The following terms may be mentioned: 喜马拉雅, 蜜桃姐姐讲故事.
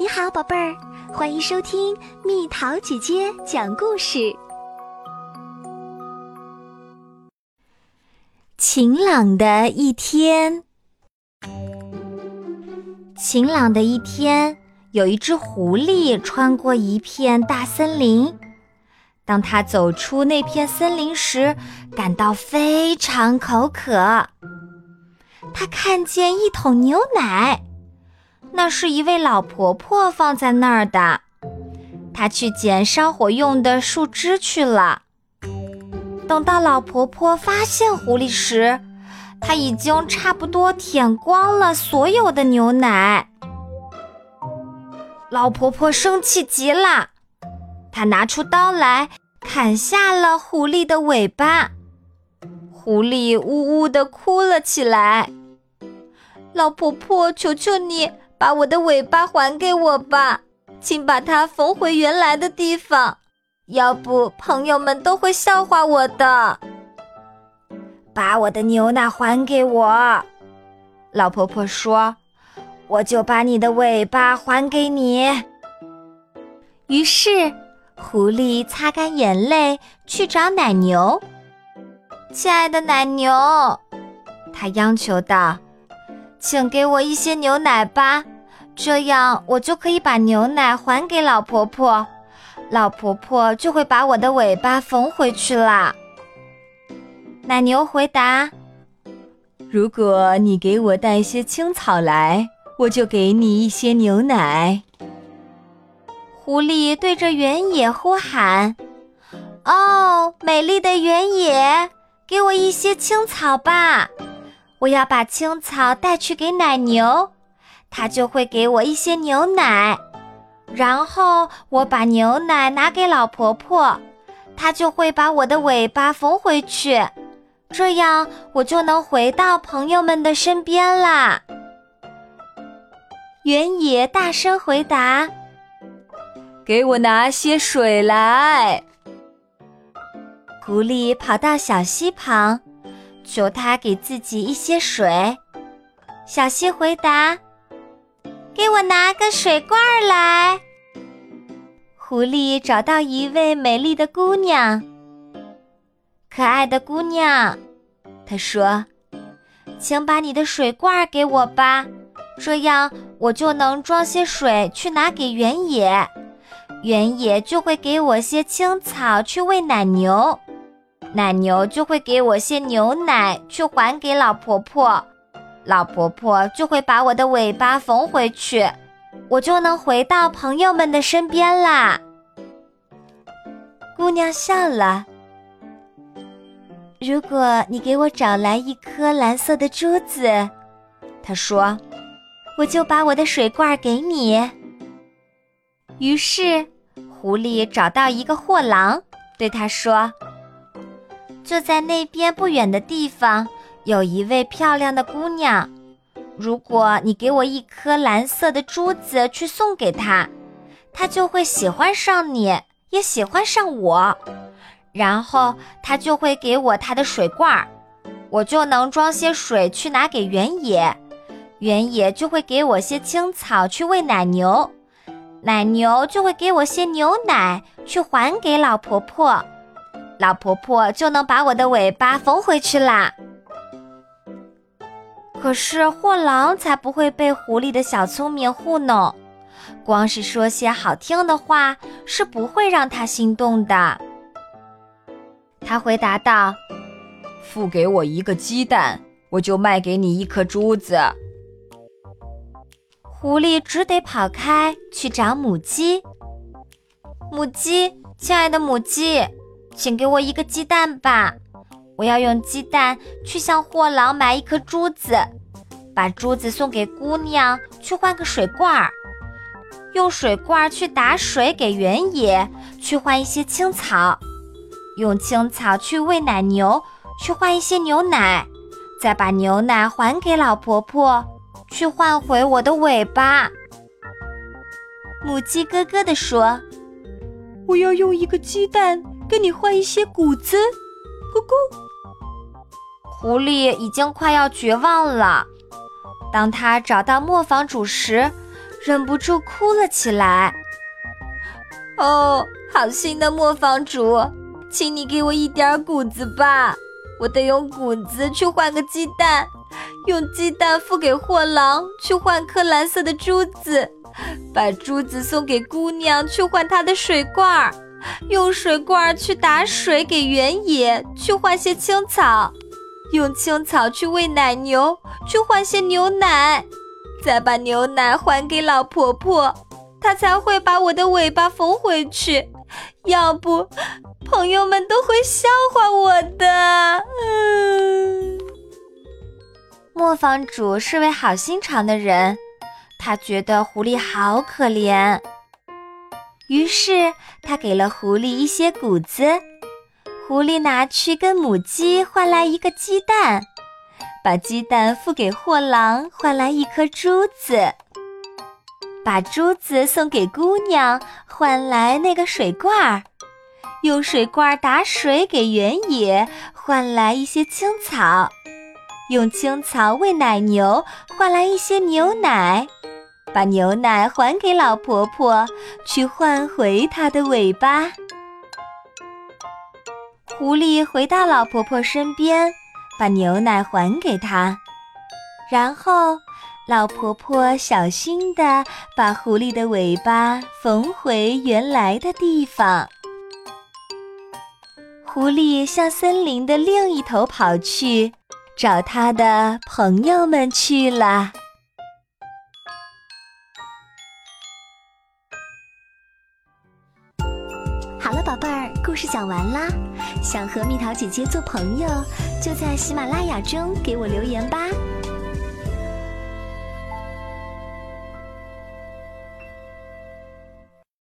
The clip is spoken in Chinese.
你好，宝贝儿，欢迎收听蜜桃姐姐讲故事。晴朗的一天。晴朗的一天，有一只狐狸穿过一片大森林。当它走出那片森林时，感到非常口渴。它看见一桶牛奶，那是一位老婆婆放在那儿的，她去捡烧火用的树枝去了。等到老婆婆发现狐狸时，她已经差不多舔光了所有的牛奶。老婆婆生气极了，她拿出刀来砍下了狐狸的尾巴。狐狸呜呜地哭了起来。老婆婆，求求你把我的尾巴还给我吧，请把它缝回原来的地方，要不朋友们都会笑话我的。把我的牛奶还给我，老婆婆说，我就把你的尾巴还给你。于是，狐狸擦干眼泪去找奶牛。亲爱的奶牛，它央求道，请给我一些牛奶吧，这样我就可以把牛奶还给老婆婆，老婆婆就会把我的尾巴缝回去啦。奶牛回答，如果你给我带些青草来，我就给你一些牛奶。狐狸对着原野呼喊，哦，美丽的原野，给我一些青草吧，我要把青草带去给奶牛，它就会给我一些牛奶。然后我把牛奶拿给老婆婆，她就会把我的尾巴缝回去，这样我就能回到朋友们的身边啦。原野大声回答，给我拿些水来。狐狸跑到小溪旁，求他给自己一些水。小溪回答，给我拿个水罐来。狐狸找到一位美丽的姑娘。可爱的姑娘，她说，请把你的水罐给我吧，这样我就能装些水去拿给原野，原野就会给我些青草去喂奶牛，奶牛就会给我些牛奶去还给老婆婆，老婆婆就会把我的尾巴缝回去，我就能回到朋友们的身边啦。姑娘笑了。如果你给我找来一颗蓝色的珠子，她说，我就把我的水罐给你。于是，狐狸找到一个货郎，对他说，就在那边不远的地方，有一位漂亮的姑娘。如果你给我一颗蓝色的珠子去送给她，她就会喜欢上你，也喜欢上我。然后她就会给我她的水罐，我就能装些水去拿给原野，原野就会给我些青草去喂奶牛，奶牛就会给我些牛奶去还给老婆婆，老婆婆就能把我的尾巴缝回去啦。可是货郎才不会被狐狸的小聪明糊弄，光是说些好听的话是不会让他心动的。他回答道，付给我一个鸡蛋，我就卖给你一颗珠子。狐狸只得跑开去找母鸡。母鸡，亲爱的母鸡，请给我一个鸡蛋吧，我要用鸡蛋去向货郎买一颗珠子，把珠子送给姑娘去换个水罐，用水罐去打水给原野，去换一些青草，用青草去喂奶牛，去换一些牛奶，再把牛奶还给老婆婆，去换回我的尾巴。母鸡咯咯地说，我要用一个鸡蛋跟你换一些谷子，咕咕。狐狸已经快要绝望了。当他找到磨坊主时，忍不住哭了起来。哦，好心的磨坊主，请你给我一点谷子吧，我得用谷子去换个鸡蛋，用鸡蛋付给货郎去换颗蓝色的珠子，把珠子送给姑娘去换她的水罐，用水罐去打水给原野去换些青草，用青草去喂奶牛去换些牛奶，再把牛奶还给老婆婆，她才会把我的尾巴缝回去，要不朋友们都会笑话我的。磨坊主是位好心肠的人，他觉得狐狸好可怜，于是他给了狐狸一些谷子，狐狸拿去跟母鸡换来一个鸡蛋，把鸡蛋付给货郎换来一颗珠子，把珠子送给姑娘换来那个水罐，用水罐打水给原野换来一些青草，用青草喂奶牛换来一些牛奶，把牛奶还给老婆婆去换回她的尾巴。狐狸回到老婆婆身边，把牛奶还给她，然后老婆婆小心地把狐狸的尾巴缝回原来的地方。狐狸向森林的另一头跑去，找他的朋友们去了。好了，宝贝儿，故事讲完啦。想和蜜桃姐姐做朋友，就在喜马拉雅中给我留言吧。